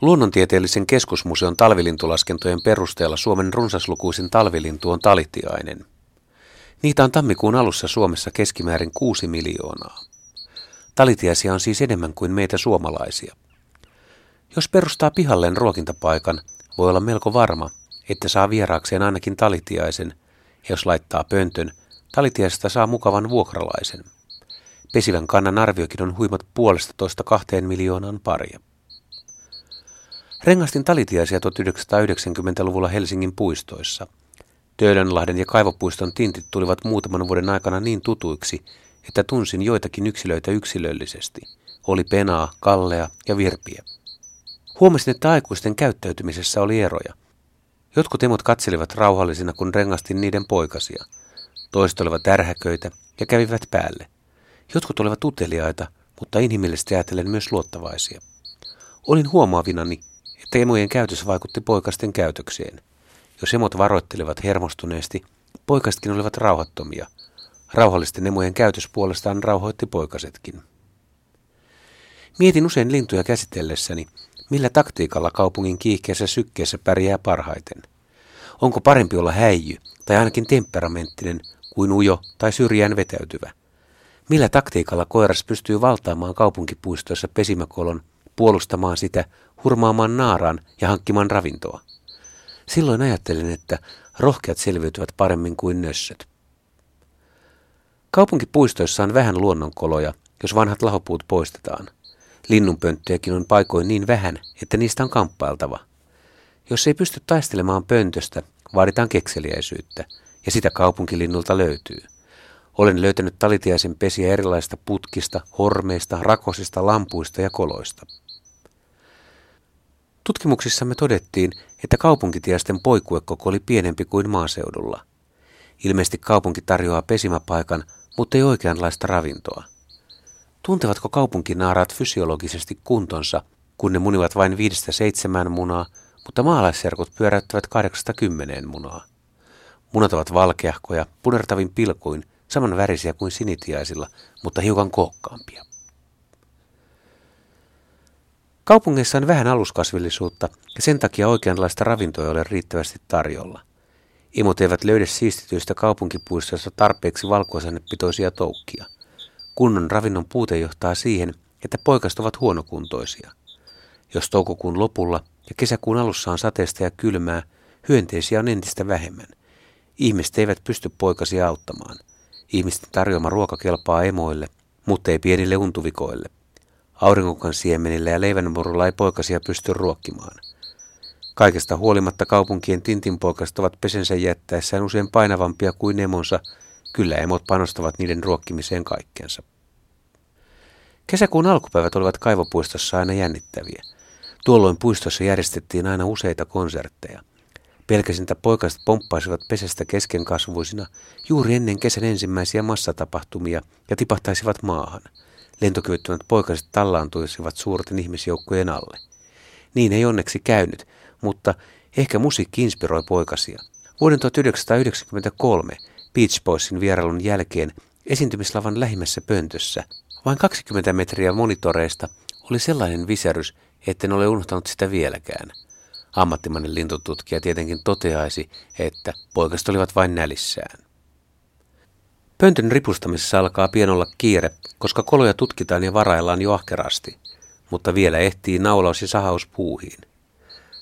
Luonnontieteellisen keskusmuseon talvilintulaskentojen perusteella Suomen runsaslukuisin talvilintu on talitiainen. Niitä on tammikuun alussa Suomessa keskimäärin 6 miljoonaa. Talitiaisia on siis enemmän kuin meitä suomalaisia. Jos perustaa pihalleen ruokintapaikan, voi olla melko varma, että saa vieraakseen ainakin talitiaisen, ja jos laittaa pöntön, talitiaisesta saa mukavan vuokralaisen. Pesivän kannan arviokin on huimat 1,5–2 miljoonaan paria. Rengastin talitiaisia 1990-luvulla Helsingin puistoissa. Töylänlahden ja Kaivopuiston tintit tulivat muutaman vuoden aikana niin tutuiksi, että tunsin joitakin yksilöitä yksilöllisesti. Oli Penaa, Kallea ja Virpiä. Huomasin, että aikuisten käyttäytymisessä oli eroja. Jotkut emot katselivat rauhallisina, kun rengastin niiden poikasia. Toiset olivat ärhäköitä ja kävivät päälle. Jotkut olivat uteliaita, mutta inhimillisesti ajatellen myös luottavaisia. Olin huomaavinani, että emojen käytös vaikutti poikasten käytökseen. Jos emot varoittelivat hermostuneesti, poikasetkin olivat rauhattomia. Rauhallisten emojen käytös puolestaan rauhoitti poikasetkin. Mietin usein lintuja käsitellessäni, millä taktiikalla kaupungin kiihkeässä sykkeessä pärjää parhaiten. Onko parempi olla häijy tai ainakin temperamenttinen kuin ujo tai syrjään vetäytyvä? Millä taktiikalla koiras pystyy valtaamaan kaupunkipuistoissa pesimäkolon, puolustamaan sitä, hurmaamaan naaraan ja hankkimaan ravintoa? Silloin ajattelin, että rohkeat selviytyvät paremmin kuin nössöt. Kaupunkipuistoissa on vähän luonnonkoloja, jos vanhat lahopuut poistetaan. Linnunpönttöjäkin on paikoin niin vähän, että niistä on kamppailtava. Jos ei pysty taistelemaan pöntöstä, vaaditaan kekseliäisyyttä, ja sitä kaupunkilinnulta löytyy. Olen löytänyt talitiaisen pesiä erilaisista putkista, hormeista, rakosista, lampuista ja koloista. Tutkimuksissamme todettiin, että kaupunkitiaisten poikuekoko oli pienempi kuin maaseudulla. Ilmeisesti kaupunki tarjoaa pesimäpaikan, mutta ei oikeanlaista ravintoa. Tuntevatko kaupunkinaaraat fysiologisesti kuntonsa, kun ne munivat vain 5–7 munaa, mutta maalaisserkut pyöräyttävät 8–10 munaa? Munat ovat valkeahkoja, punertavin pilkuin, samanvärisiä kuin sinitiaisilla, mutta hiukan kookkaampia. Kaupungeissa on vähän aluskasvillisuutta ja sen takia oikeanlaista ravintoa ei ole riittävästi tarjolla. Emot eivät löydä siistityistä kaupunkipuistoista tarpeeksi valkoainepitoisia toukkia. Kunnon ravinnon puute johtaa siihen, että poikaset ovat huonokuntoisia. Jos toukokuun lopulla ja kesäkuun alussa on sateista ja kylmää, hyönteisiä on entistä vähemmän. Ihmiset eivät pysty poikasia auttamaan. Ihmisten tarjoama ruoka kelpaa emoille, mutta ei pienille untuvikoille. Aurinkokan siemenillä ja leivänmurulla ei poikasia pysty ruokkimaan. Kaikesta huolimatta kaupunkien tintinpoikaset ovat pesensä jättäessään usein painavampia kuin emonsa. Kyllä emot panostavat niiden ruokkimiseen kaikkensa. Kesäkuun alkupäivät olivat Kaivopuistossa aina jännittäviä. Tuolloin puistossa järjestettiin aina useita konsertteja. Pelkäsintä poikaset pomppaisivat pesästä keskenkasvuisina juuri ennen kesän ensimmäisiä massatapahtumia ja tipahtaisivat maahan. Lentokyvyttömät poikaset tallaantuisivat suurten ihmisjoukkojen alle. Niin ei onneksi käynyt, mutta ehkä musiikki inspiroi poikasia. Vuoden 1993 Beach Boysin vierailun jälkeen esiintymislavan lähimmässä pöntössä vain 20 metriä monitoreista oli sellainen visärys, etten ole unohtanut sitä vieläkään. Ammattimainen lintututkija tietenkin toteaisi, että poikaset olivat vain nälissään. Pöntön ripustamisessa alkaa pian olla kiire, koska koloja tutkitaan ja varaillaan jo ahkerasti, mutta vielä ehtii naulaus ja sahaus puuhiin.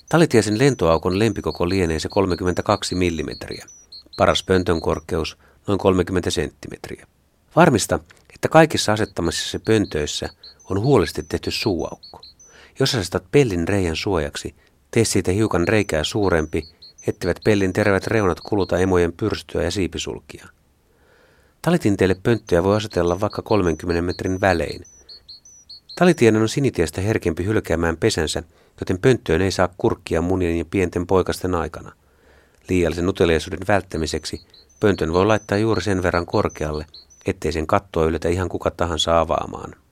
Talitiaisen lentoaukon lempikoko lienee se 32 millimetriä. Paras pöntön korkeus noin 30 senttimetriä. Varmista, että kaikissa asettamissa pöntöissä on huolellisesti tehty suuaukko. Jos asetat pellin reijän suojaksi, tee siitä hiukan reikää suurempi, etteivät pellin terävät reunat kuluta emojen pyrstöä ja siipisulkia. Talitinteelle pönttöjä voi asetella vaikka 30 metrin välein. Talitiainen on sinitiestä herkempi hylkäämään pesänsä, joten pönttöön ei saa kurkkia munien ja pienten poikasten aikana. Liiallisen uteliaisuuden välttämiseksi pöntön voi laittaa juuri sen verran korkealle, ettei sen kattoa yllätä ihan kuka tahansa avaamaan.